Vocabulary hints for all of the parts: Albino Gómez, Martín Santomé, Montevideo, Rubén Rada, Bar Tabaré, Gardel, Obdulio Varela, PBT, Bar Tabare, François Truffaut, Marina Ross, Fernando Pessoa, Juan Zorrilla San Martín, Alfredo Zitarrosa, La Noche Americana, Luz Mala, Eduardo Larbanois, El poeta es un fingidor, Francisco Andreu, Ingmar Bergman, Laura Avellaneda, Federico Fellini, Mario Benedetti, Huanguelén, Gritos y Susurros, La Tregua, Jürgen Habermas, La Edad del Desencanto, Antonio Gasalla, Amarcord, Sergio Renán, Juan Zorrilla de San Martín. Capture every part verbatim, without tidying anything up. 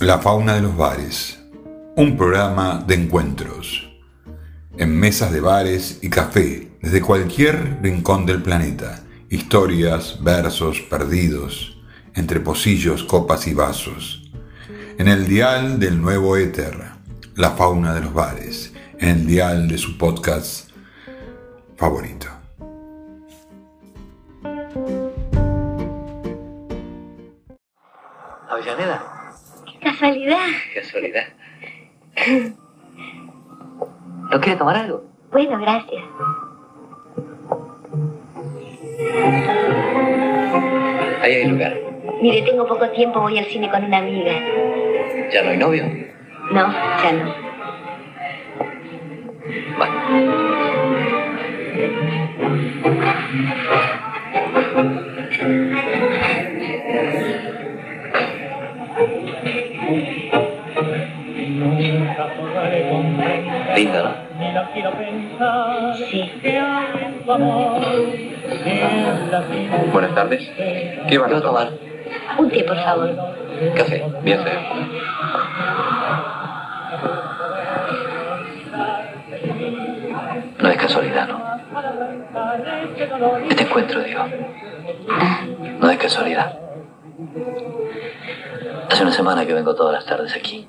La fauna de los bares, un programa de encuentros, en mesas de bares y café, desde cualquier rincón del planeta, historias, versos perdidos, entre pocillos, copas y vasos, en el dial del nuevo éter, la fauna de los bares, en el dial de su podcast favorito. Avellaneda. Casualidad. Casualidad. ¿No quiere tomar algo? Bueno, gracias. Ahí hay lugar. Mire, tengo poco tiempo, voy al cine con una amiga. ¿Ya no hay novio? No, ya no. Bueno. Linda, ¿no? Sí. Buenas tardes. ¿Qué van a tomar? Un té, por favor. Café, bien sé. No es casualidad, ¿no? Este encuentro, digo. No es casualidad. Hace una semana que vengo todas las tardes aquí.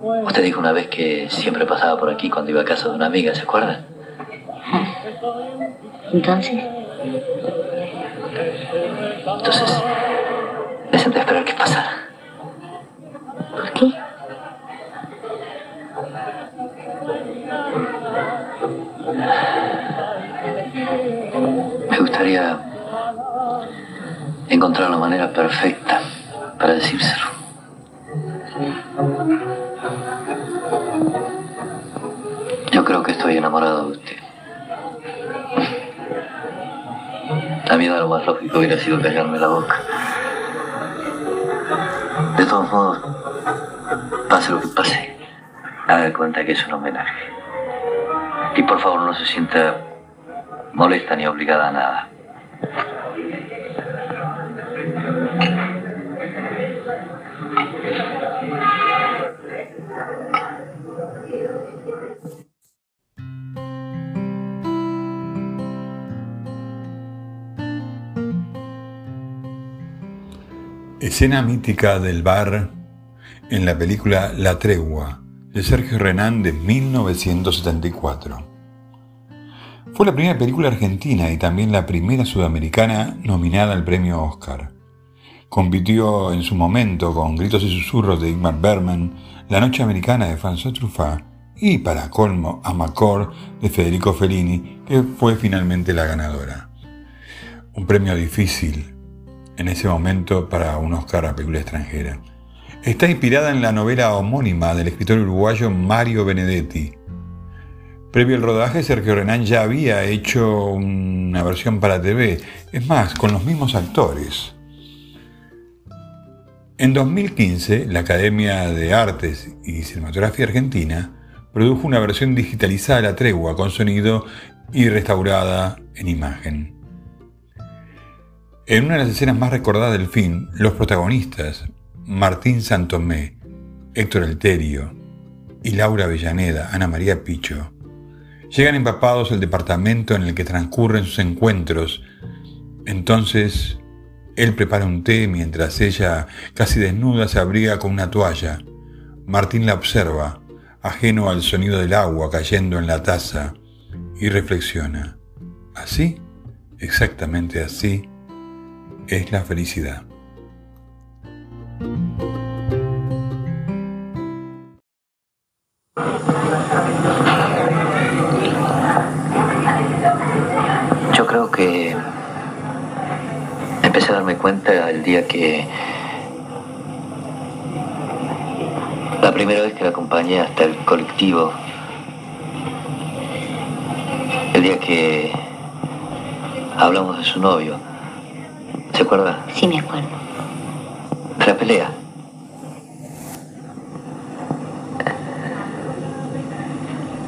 Usted dijo una vez que siempre pasaba por aquí cuando iba a casa de una amiga, ¿se acuerdan? ¿Entonces? Entonces, me senté a esperar que pasara. ¿Por qué? Me gustaría encontrar la manera perfecta para decírselo. Yo creo que estoy enamorado de usted. A mí lo más lógico hubiera sido callarme la boca. De todos modos, pase lo que pase, haga cuenta que es un homenaje. Y por favor no se sienta molesta ni obligada a nada. Escena mítica del bar en la película La Tregua, de Sergio Renán, de mil novecientos setenta y cuatro. Fue la primera película argentina y también la primera sudamericana nominada al premio Oscar. Compitió en su momento con Gritos y Susurros de Ingmar Bergman, La Noche Americana de François Truffaut y, para colmo, Amarcord de Federico Fellini, que fue finalmente la ganadora. Un premio difícil en ese momento para un Oscar a película extranjera. Está inspirada en la novela homónima del escritor uruguayo Mario Benedetti. Previo al rodaje, Sergio Renán ya había hecho una versión para T V, es más, con los mismos actores. En dos mil quince, la Academia de Artes y Cinematografía Argentina produjo una versión digitalizada de La Tregua con sonido y restaurada en imagen. En una de las escenas más recordadas del film, los protagonistas, Martín Santomé, Héctor Alterio y Laura Avellaneda, Ana María Picchio, llegan empapados al departamento en el que transcurren sus encuentros. Entonces, él prepara un té mientras ella, casi desnuda, se abriga con una toalla. Martín la observa, ajeno al sonido del agua cayendo en la taza, y reflexiona. Así, exactamente así, es la felicidad. Yo creo que empecé a darme cuenta el día que la primera vez que la acompañé hasta el colectivo, el día que hablamos de su novio. ¿Se acuerda? Sí, me acuerdo. De la pelea.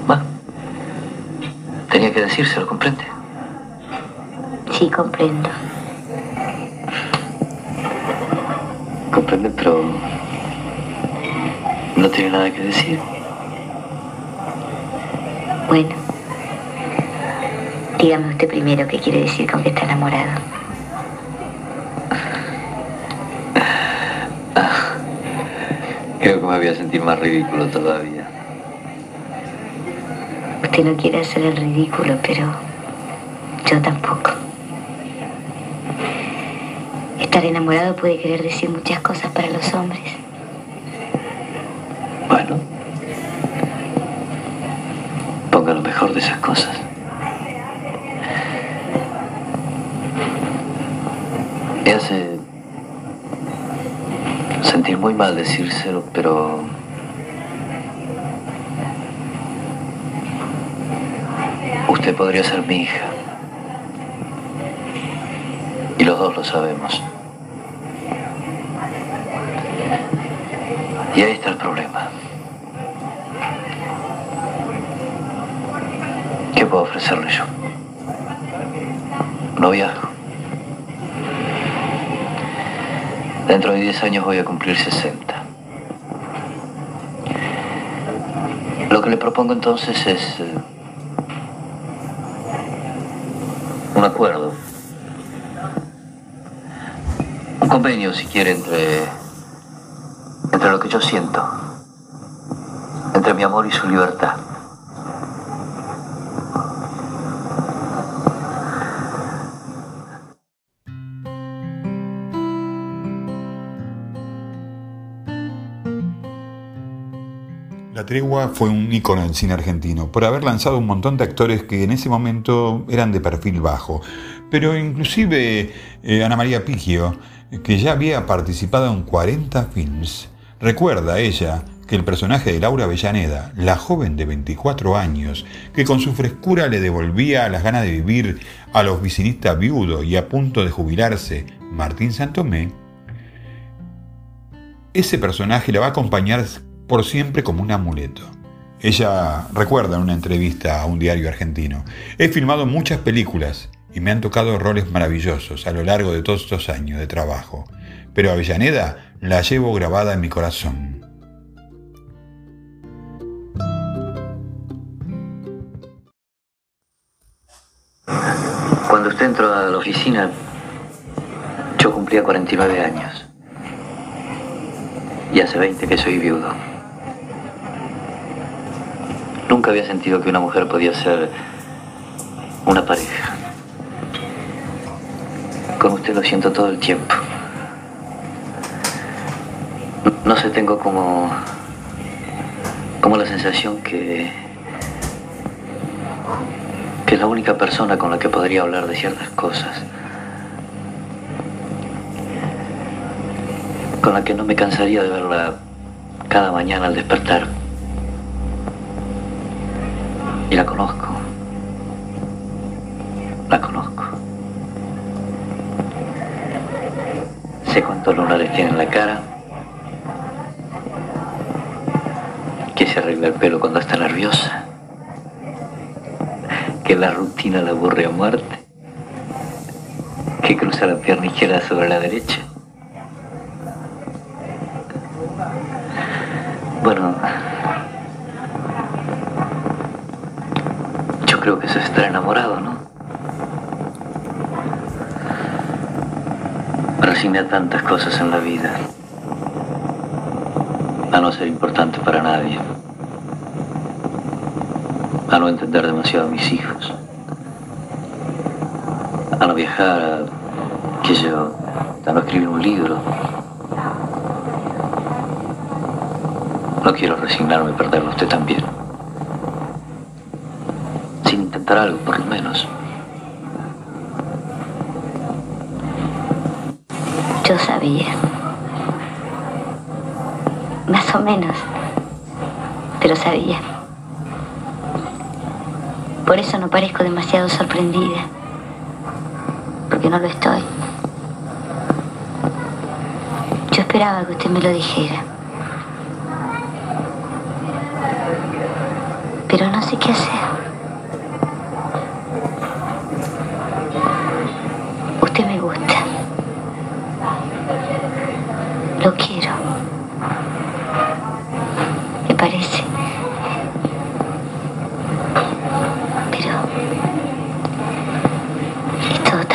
Ma, tenía que decírselo, ¿comprende? Sí, comprendo. Comprende, pero No tiene nada que decir. Bueno, dígame usted primero qué quiere decir con que está enamorado. Creo que me voy a sentir más ridículo todavía. Usted no quiere hacer el ridículo, pero yo tampoco. Estar enamorado puede querer decir muchas cosas para los hombres. Bueno, ponga lo mejor de esas cosas. Me hace sentir muy mal decírselo, pero usted podría ser mi hija. Y los dos lo sabemos. Y ahí está el problema. ¿Qué puedo ofrecerle yo? Noviazgo. Dentro de diez años voy a cumplir sesenta. Lo que le propongo entonces es eh, un acuerdo. Un convenio, si quiere, entre, entre lo que yo siento, entre mi amor y su libertad. La Tregua fue un ícono del cine argentino por haber lanzado un montón de actores que en ese momento eran de perfil bajo, pero inclusive eh, Ana María Picchio, que ya había participado en cuarenta films, recuerda ella que el personaje de Laura Avellaneda, la joven de veinticuatro años, que con su frescura le devolvía las ganas de vivir al oficinista viudo y a punto de jubilarse Martín Santomé, ese personaje la va a acompañar por siempre como un amuleto. Ella recuerda en una entrevista a un diario argentino: he filmado muchas películas y me han tocado roles maravillosos a lo largo de todos estos años de trabajo, pero Avellaneda la llevo grabada en mi corazón. Cuando usted entró a la oficina, yo cumplía cuarenta y nueve años. Y hace veinte que soy viudo. Nunca había sentido que una mujer podía ser una pareja. Con usted lo siento todo el tiempo. No sé, tengo como... como la sensación que... que es la única persona con la que podría hablar de ciertas cosas. Con la que no me cansaría de verla cada mañana al despertar. Y la conozco. La conozco. Sé cuántos lunares tiene en la cara. Que se arregla el pelo cuando está nerviosa. Que la rutina la aburre a muerte. Que cruza la pierna izquierda sobre la derecha. Bueno, yo creo que eso es estar enamorado, ¿no? Resigné a tantas cosas en la vida, a no ser importante para nadie, a no entender demasiado a mis hijos, a no viajar, a, qué sé yo, a no escribir un libro. No quiero resignarme a perderlo a usted también, sin intentar algo, por lo menos. Yo sabía, más o menos, pero sabía. Por eso no parezco demasiado sorprendida, porque no lo estoy. Yo esperaba que usted me lo dijera, pero no sé qué hacer. Usted me gusta. Lo quiero.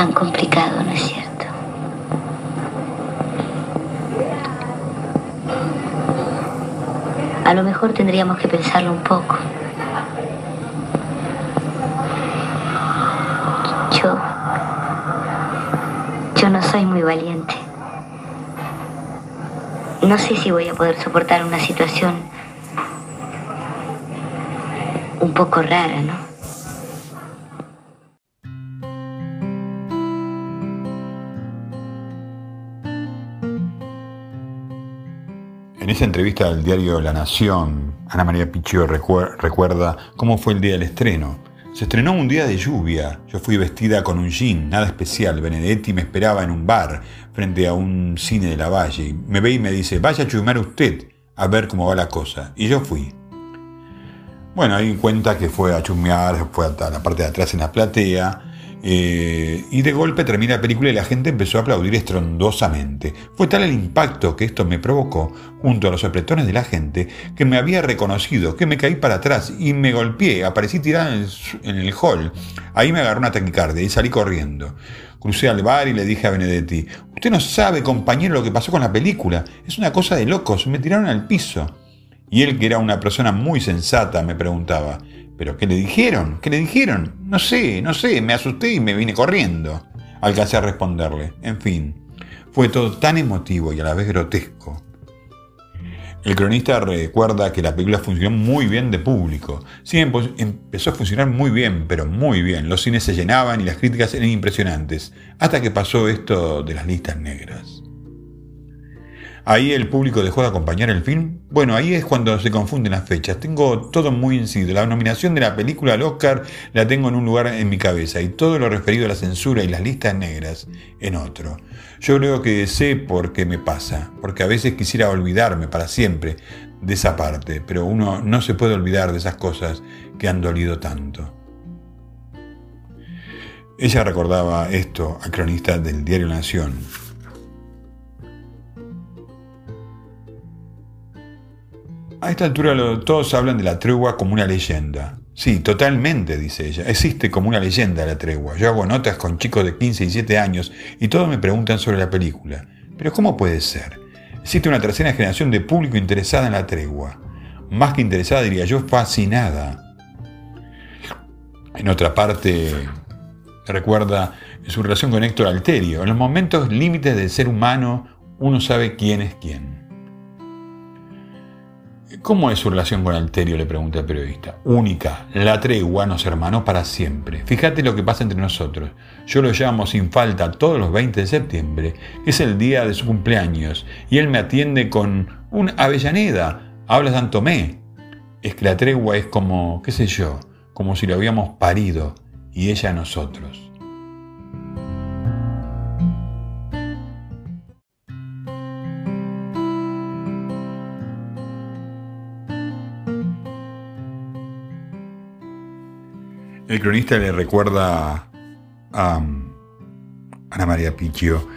tan complicado, ¿no es cierto? A lo mejor tendríamos que pensarlo un poco. Yo... Yo no soy muy valiente. No sé si voy a poder soportar una situación un poco rara, ¿no? En esa entrevista al diario La Nación, Ana María Picchio recuerda cómo fue el día del estreno. Se estrenó un día de lluvia. Yo fui vestida con un jean, nada especial. Benedetti me esperaba en un bar, frente a un cine de la Valle. Me ve y me dice, vaya a chusmear usted, a ver cómo va la cosa. Y yo fui. Bueno, ahí cuenta que fue a chusmear, fue hasta la parte de atrás en la platea. Eh, y de golpe termina la película y la gente empezó a aplaudir estrondosamente. Fue tal el impacto que esto me provocó, junto a los apretones de la gente, que me había reconocido, que me caí para atrás y me golpeé. Aparecí tirada en el, en el hall. Ahí me agarró una taquicardia y salí corriendo. Crucé al bar y le dije a Benedetti, usted no sabe, compañero, lo que pasó con la película. Es una cosa de locos, me tiraron al piso. Y él, que era una persona muy sensata, me preguntaba, ¿pero qué le dijeron? ¿Qué le dijeron? No sé, no sé, me asusté y me vine corriendo. Alcancé a responderle. En fin, fue todo tan emotivo y a la vez grotesco. El cronista recuerda que la película funcionó muy bien de público. Sí, empezó a funcionar muy bien, pero muy bien. Los cines se llenaban y las críticas eran impresionantes, hasta que pasó esto de las listas negras. Ahí el público dejó de acompañar el film. Bueno, ahí es cuando se confunden las fechas. Tengo todo muy incidido. La nominación de la película al Oscar la tengo en un lugar en mi cabeza, y todo lo referido a la censura y las listas negras en otro. Yo creo que sé por qué me pasa, porque a veces quisiera olvidarme para siempre de esa parte, pero uno no se puede olvidar de esas cosas que han dolido tanto. Ella recordaba esto al cronista del diario La Nación. A esta altura todos hablan de La Tregua como una leyenda. Sí, totalmente, dice ella. Existe como una leyenda La Tregua. Yo hago notas con chicos de quince y diecisiete años y todos me preguntan sobre la película. Pero ¿cómo puede ser? Existe una tercera generación de público interesada en La Tregua. Más que interesada, diría yo, fascinada. En otra parte, recuerda su relación con Héctor Alterio. En los momentos límites del ser humano, uno sabe quién es quién. ¿Cómo es su relación con Alterio?, le pregunta el periodista. Única. La Tregua nos hermanó para siempre. Fíjate lo que pasa entre nosotros. Yo lo llamo sin falta todos los veinte de septiembre, que es el día de su cumpleaños, y él me atiende con un Avellaneda. Habla San Tomé. Es que La Tregua es como, qué sé yo, como si lo habíamos parido, y ella a nosotros. El cronista le recuerda a Ana María Picchio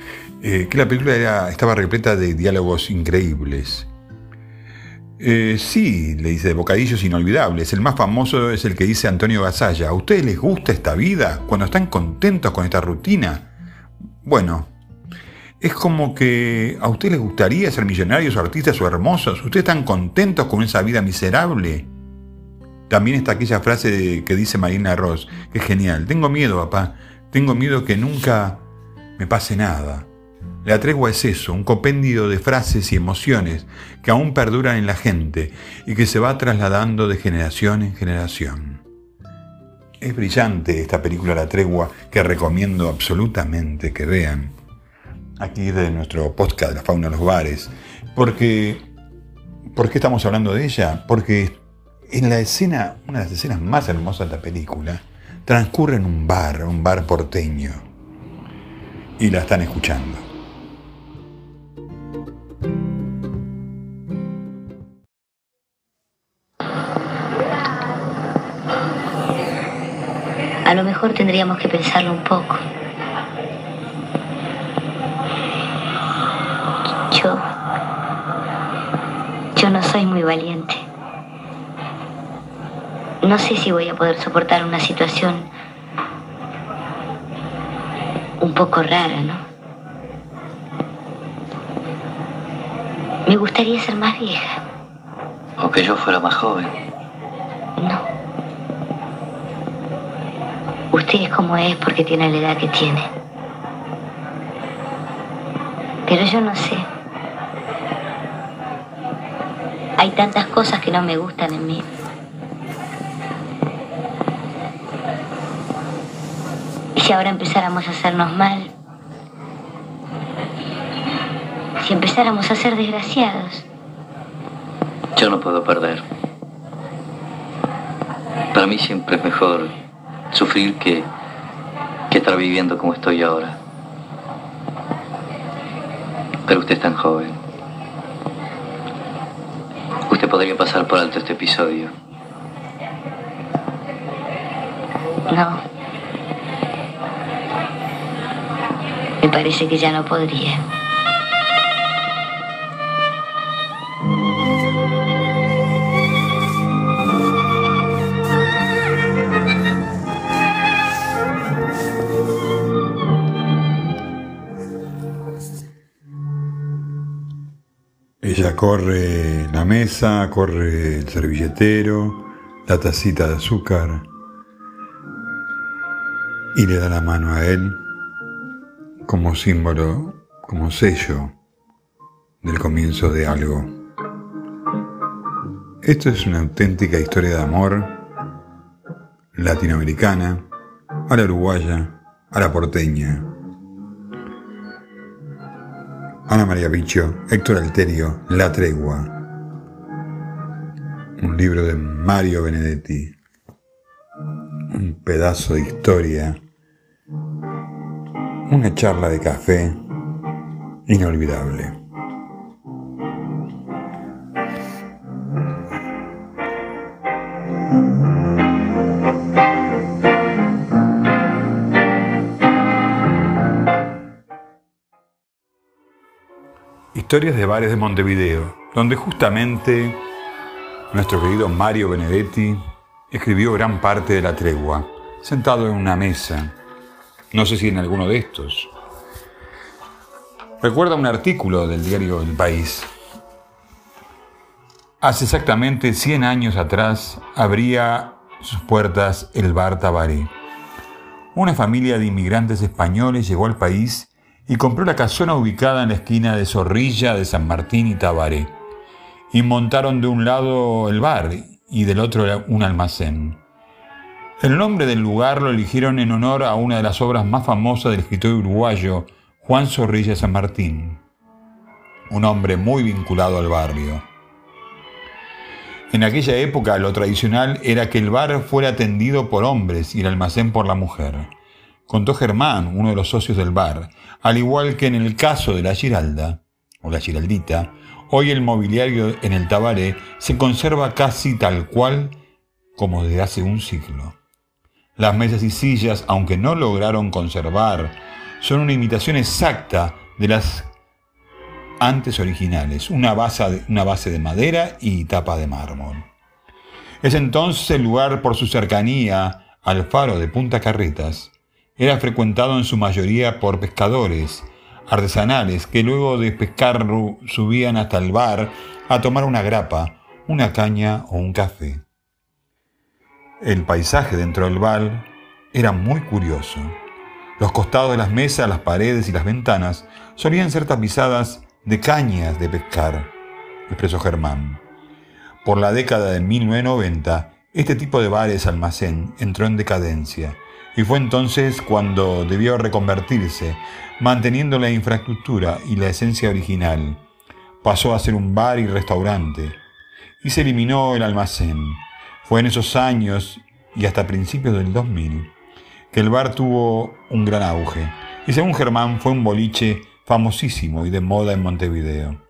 eh, que la película era, estaba repleta de diálogos increíbles. Eh, sí, le dice, de bocadillos inolvidables. El más famoso es el que dice Antonio Gasalla. ¿A ustedes les gusta esta vida? ¿Cuando están contentos con esta rutina? Bueno, es como que a ustedes les gustaría ser millonarios o artistas o hermosos. ¿Ustedes están contentos con esa vida miserable? También está aquella frase de, que dice Marina Ross, que es genial. Tengo miedo, papá. Tengo miedo que nunca me pase nada. La Tregua es eso, un compendio de frases y emociones que aún perduran en la gente y que se va trasladando de generación en generación. Es brillante esta película La Tregua, que recomiendo absolutamente que vean. Aquí de nuestro podcast La Fauna de los Bares. Porque, ¿por qué estamos hablando de ella? Porque... en la escena, una de las escenas más hermosas de la película, transcurre en un bar, un bar porteño. Y la están escuchando. A lo mejor tendríamos que pensarlo un poco. Yo... Yo no soy muy valiente. No sé si voy a poder soportar una situación un poco rara, ¿no? Me gustaría ser más vieja. O que yo fuera más joven. No. Usted es como es porque tiene la edad que tiene. Pero yo no sé. Hay tantas cosas que no me gustan en mí. Y si ahora empezáramos a hacernos mal, si empezáramos a ser desgraciados. Yo no puedo perder. Para mí siempre es mejor sufrir que, que estar viviendo como estoy ahora. Pero usted es tan joven. Usted podría pasar por alto este episodio. No. Me parece que ya no podría. Ella corre la mesa, corre el servilletero, la tacita de azúcar y le da la mano a él como símbolo, como sello del comienzo de algo. Esto es una auténtica historia de amor latinoamericana, a la uruguaya, a la porteña. Ana María Picchio, Héctor Alterio, La Tregua. Un libro de Mario Benedetti. Un pedazo de historia. Una charla de café inolvidable. Historias de bares de Montevideo, donde justamente nuestro querido Mario Benedetti escribió gran parte de La Tregua, sentado en una mesa, no sé si en alguno de estos. Recuerda un artículo del diario El País. Hace exactamente cien años atrás abría sus puertas el Bar Tabare. Una familia de inmigrantes españoles llegó al país y compró la casona ubicada en la esquina de Zorrilla de San Martín y Tabaré, y montaron de un lado el bar y del otro un almacén. El nombre del lugar lo eligieron en honor a una de las obras más famosas del escritor uruguayo Juan Zorrilla San Martín, un hombre muy vinculado al barrio. En aquella época lo tradicional era que el bar fuera atendido por hombres y el almacén por la mujer. Contó Germán, uno de los socios del bar, al igual que en el caso de la Giralda, o la Giraldita, hoy el mobiliario en el Tabaré se conserva casi tal cual como desde hace un siglo. Las mesas y sillas, aunque no lograron conservar, son una imitación exacta de las antes originales, una base, una base de madera y tapa de mármol. Es entonces el lugar por su cercanía al faro de Punta Carretas. Era frecuentado en su mayoría por pescadores artesanales que luego de pescar subían hasta el bar a tomar una grapa, una caña o un café. El paisaje dentro del bar era muy curioso. Los costados de las mesas, las paredes y las ventanas solían ser tapizadas de cañas de pescar, expresó Germán. Por la década de mil novecientos noventa, este tipo de bares almacén entró en decadencia. Y fue entonces cuando debió reconvertirse, manteniendo la infraestructura y la esencia original. Pasó a ser un bar y restaurante, y se eliminó el almacén. Fue en esos años, y hasta principios del dos mil, que el bar tuvo un gran auge, y según Germán fue un boliche famosísimo y de moda en Montevideo.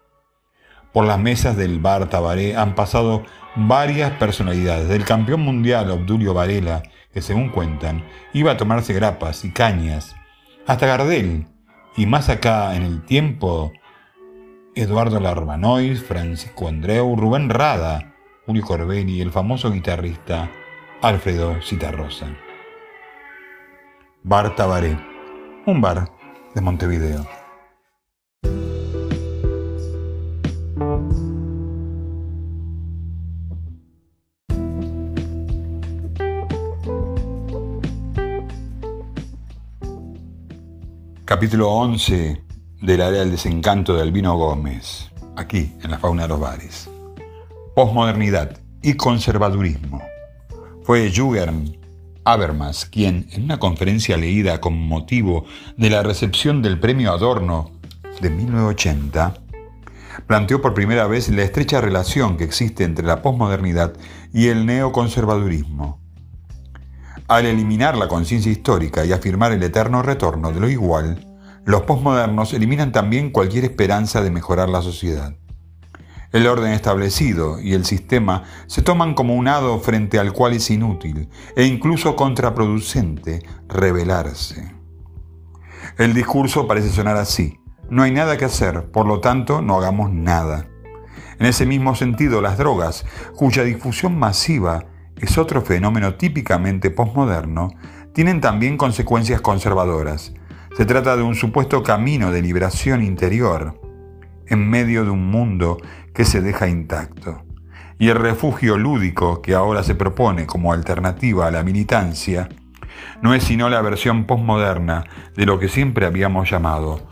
Por las mesas del Bar Tabaré han pasado varias personalidades, del campeón mundial Obdulio Varela, que según cuentan, iba a tomarse grapas y cañas, hasta Gardel, y más acá en el tiempo, Eduardo Larbanois, Francisco Andreu, Rubén Rada, Julio Corbeni y el famoso guitarrista Alfredo Zitarrosa. Bar Tabaré, un bar de Montevideo. Capítulo once de La Edad del Desencanto de Albino Gómez, aquí en la fauna de los bares. Posmodernidad y conservadurismo. Fue Jürgen Habermas quien, en una conferencia leída con motivo de la recepción del Premio Adorno de mil novecientos ochenta, planteó por primera vez la estrecha relación que existe entre la posmodernidad y el neoconservadurismo. Al eliminar la conciencia histórica y afirmar el eterno retorno de lo igual, los posmodernos eliminan también cualquier esperanza de mejorar la sociedad. El orden establecido y el sistema se toman como un hado frente al cual es inútil e incluso contraproducente rebelarse. El discurso parece sonar así: no hay nada que hacer, por lo tanto no hagamos nada. En ese mismo sentido, las drogas, cuya difusión masiva es otro fenómeno típicamente posmoderno, tienen también consecuencias conservadoras. Se trata de un supuesto camino de liberación interior en medio de un mundo que se deja intacto. Y el refugio lúdico que ahora se propone como alternativa a la militancia no es sino la versión posmoderna de lo que siempre habíamos llamado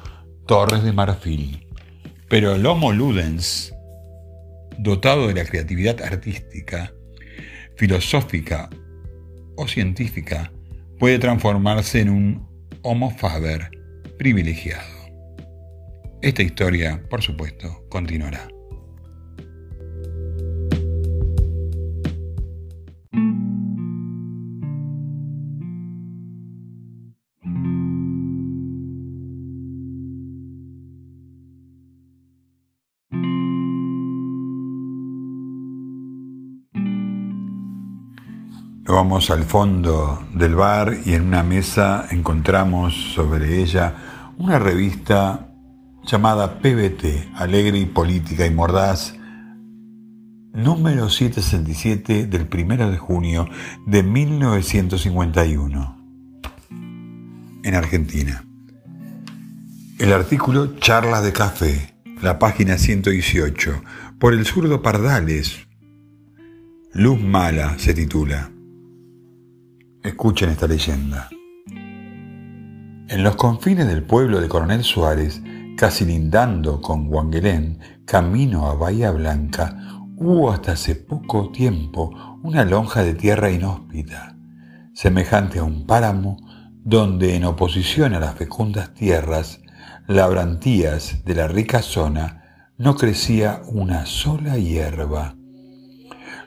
Torres de Marfil. Pero el Homo Ludens, dotado de la creatividad artística, filosófica o científica, puede transformarse en un Homo Faber privilegiado. Esta historia, por supuesto, continuará. Vamos al fondo del bar y en una mesa encontramos sobre ella una revista llamada P B T, Alegre y Política y Mordaz, número setecientos sesenta y siete del primero de junio de mil novecientos cincuenta y uno, en Argentina. El artículo Charlas de Café, la página ciento dieciocho, por el Zurdo Pardales, Luz Mala se titula. Escuchen esta leyenda. En los confines del pueblo de Coronel Suárez, casi lindando con Huanguelén, camino a Bahía Blanca, hubo hasta hace poco tiempo una lonja de tierra inhóspita, semejante a un páramo, donde en oposición a las fecundas tierras labrantías de la rica zona no crecía una sola hierba.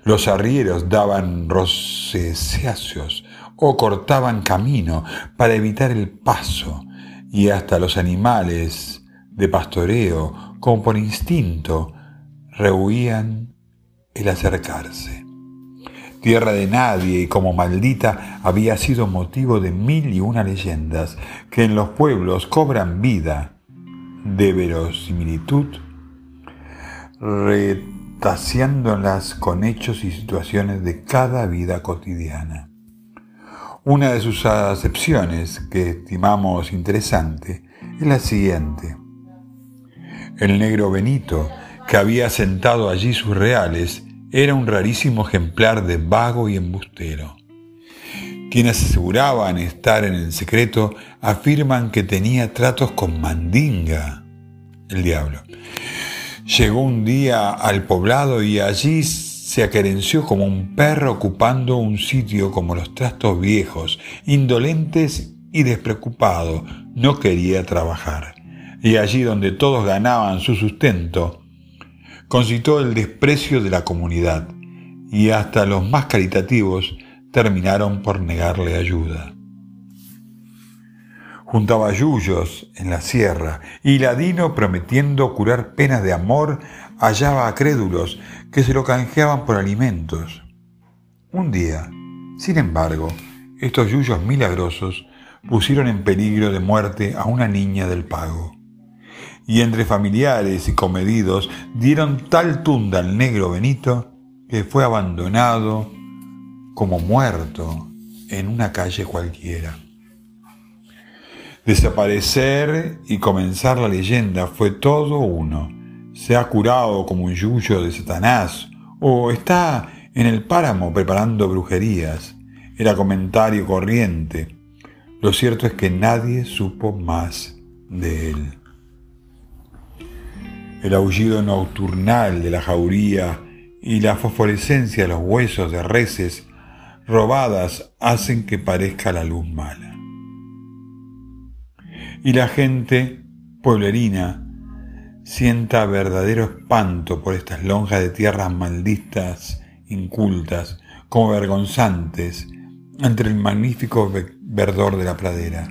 Los arrieros daban roceáceos o cortaban camino para evitar el paso, y hasta los animales de pastoreo, como por instinto, rehuían el acercarse. Tierra de nadie y como maldita había sido motivo de mil y una leyendas que en los pueblos cobran vida de verosimilitud, retaseándolas con hechos y situaciones de cada vida cotidiana. Una de sus acepciones, que estimamos interesante, es la siguiente. El negro Benito, que había sentado allí sus reales, era un rarísimo ejemplar de vago y embustero. Quienes aseguraban estar en el secreto afirman que tenía tratos con Mandinga, el diablo. Llegó un día al poblado y allí se acerenció como un perro, ocupando un sitio como los trastos viejos, indolentes y despreocupado. No quería trabajar. Y allí donde todos ganaban su sustento, concitó el desprecio de la comunidad, y hasta los más caritativos terminaron por negarle ayuda. Juntaba yuyos en la sierra, y Ladino, prometiendo curar penas de amor, hallaba a crédulos que se lo canjeaban por alimentos. Un día, sin embargo, estos yuyos milagrosos pusieron en peligro de muerte a una niña del pago. Y entre familiares y comedidos dieron tal tunda al negro Benito que fue abandonado como muerto en una calle cualquiera. Desaparecer y comenzar la leyenda fue todo uno. Se ha curado como un yuyo de Satanás o está en el páramo preparando brujerías. Era comentario corriente. Lo cierto es que nadie supo más de él. El aullido nocturnal de la jauría y la fosforescencia de los huesos de reses robadas hacen que parezca la luz mala. Y la gente pueblerina sienta verdadero espanto por estas lonjas de tierras malditas, incultas, como vergonzantes, entre el magnífico verdor de la pradera.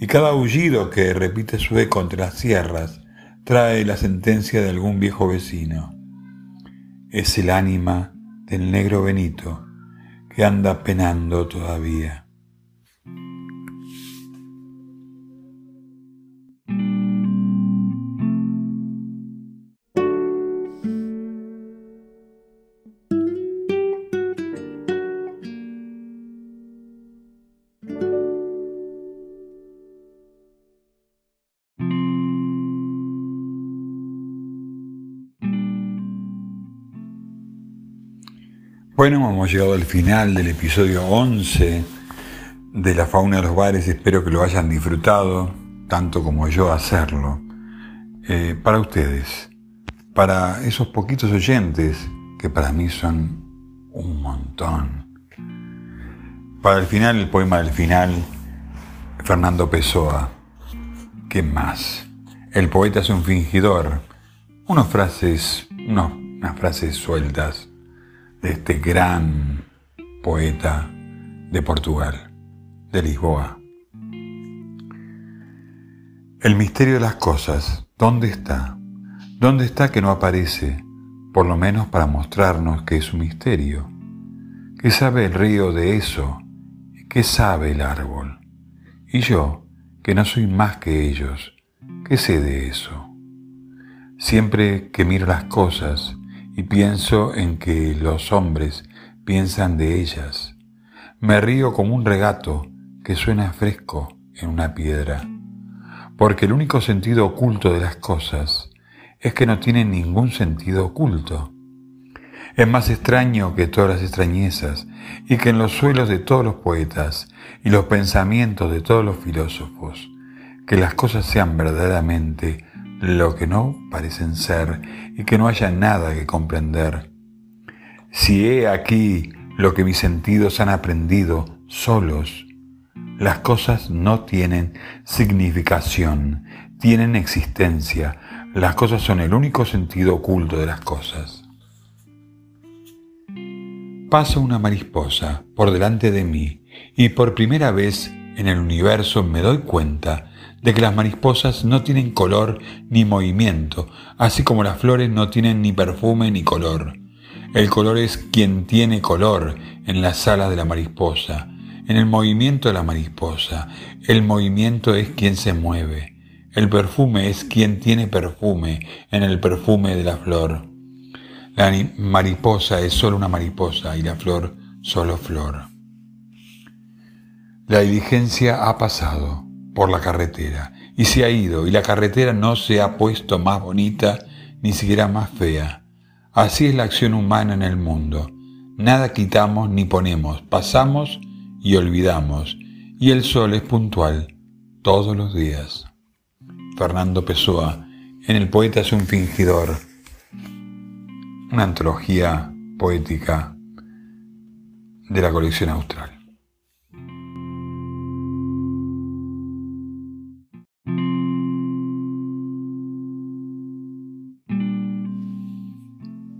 Y cada aullido que repite su eco entre las sierras trae la sentencia de algún viejo vecino. Es el ánima del negro Benito que anda penando todavía. Bueno, hemos llegado al final del episodio once de La Fauna de los Bares. Espero que lo hayan disfrutado, tanto como yo hacerlo. Eh, para ustedes, para esos poquitos oyentes, que para mí son un montón. Para el final, el poema del final, Fernando Pessoa. ¿Qué más? El poeta es un fingidor. Unas frases, no, unas frases sueltas de este gran poeta de Portugal, de Lisboa. El misterio de las cosas, ¿dónde está? ¿Dónde está que no aparece? Por lo menos para mostrarnos que es un misterio. ¿Qué sabe el río de eso? ¿Qué sabe el árbol? Y yo, que no soy más que ellos, ¿qué sé de eso? Siempre que miro las cosas, y pienso en que los hombres piensan de ellas. Me río como un regato que suena fresco en una piedra, porque el único sentido oculto de las cosas es que no tienen ningún sentido oculto. Es más extraño que todas las extrañezas, y que en los suelos de todos los poetas y los pensamientos de todos los filósofos, que las cosas sean verdaderamente lo que no parecen ser, y que no haya nada que comprender. Si he aquí lo que mis sentidos han aprendido solos, las cosas no tienen significación, tienen existencia. Las cosas son el único sentido oculto de las cosas. Pasa una mariposa por delante de mí, y por primera vez en el universo me doy cuenta de que las mariposas no tienen color ni movimiento, así como las flores no tienen ni perfume ni color. El color es quien tiene color en las alas de la mariposa, en el movimiento de la mariposa. El movimiento es quien se mueve. El perfume es quien tiene perfume en el perfume de la flor. La mariposa es solo una mariposa y la flor solo flor. La diligencia ha pasado por la carretera, y se ha ido, y la carretera no se ha puesto más bonita, ni siquiera más fea. Así es la acción humana en el mundo. Nada quitamos ni ponemos, pasamos y olvidamos, y el sol es puntual todos los días. Fernando Pessoa, en El poeta es un fingidor, una antología poética de la colección austral.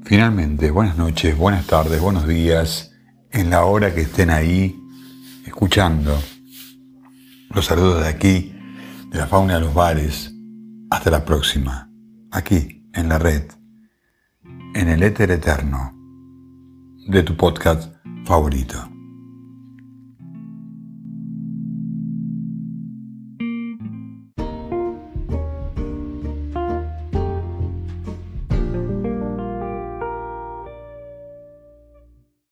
Finalmente, buenas noches, buenas tardes, buenos días, en la hora que estén ahí escuchando. Los saludos de aquí, de La Fauna de los Bares. Hasta la próxima, aquí, en la red, en el éter eterno de tu podcast favorito.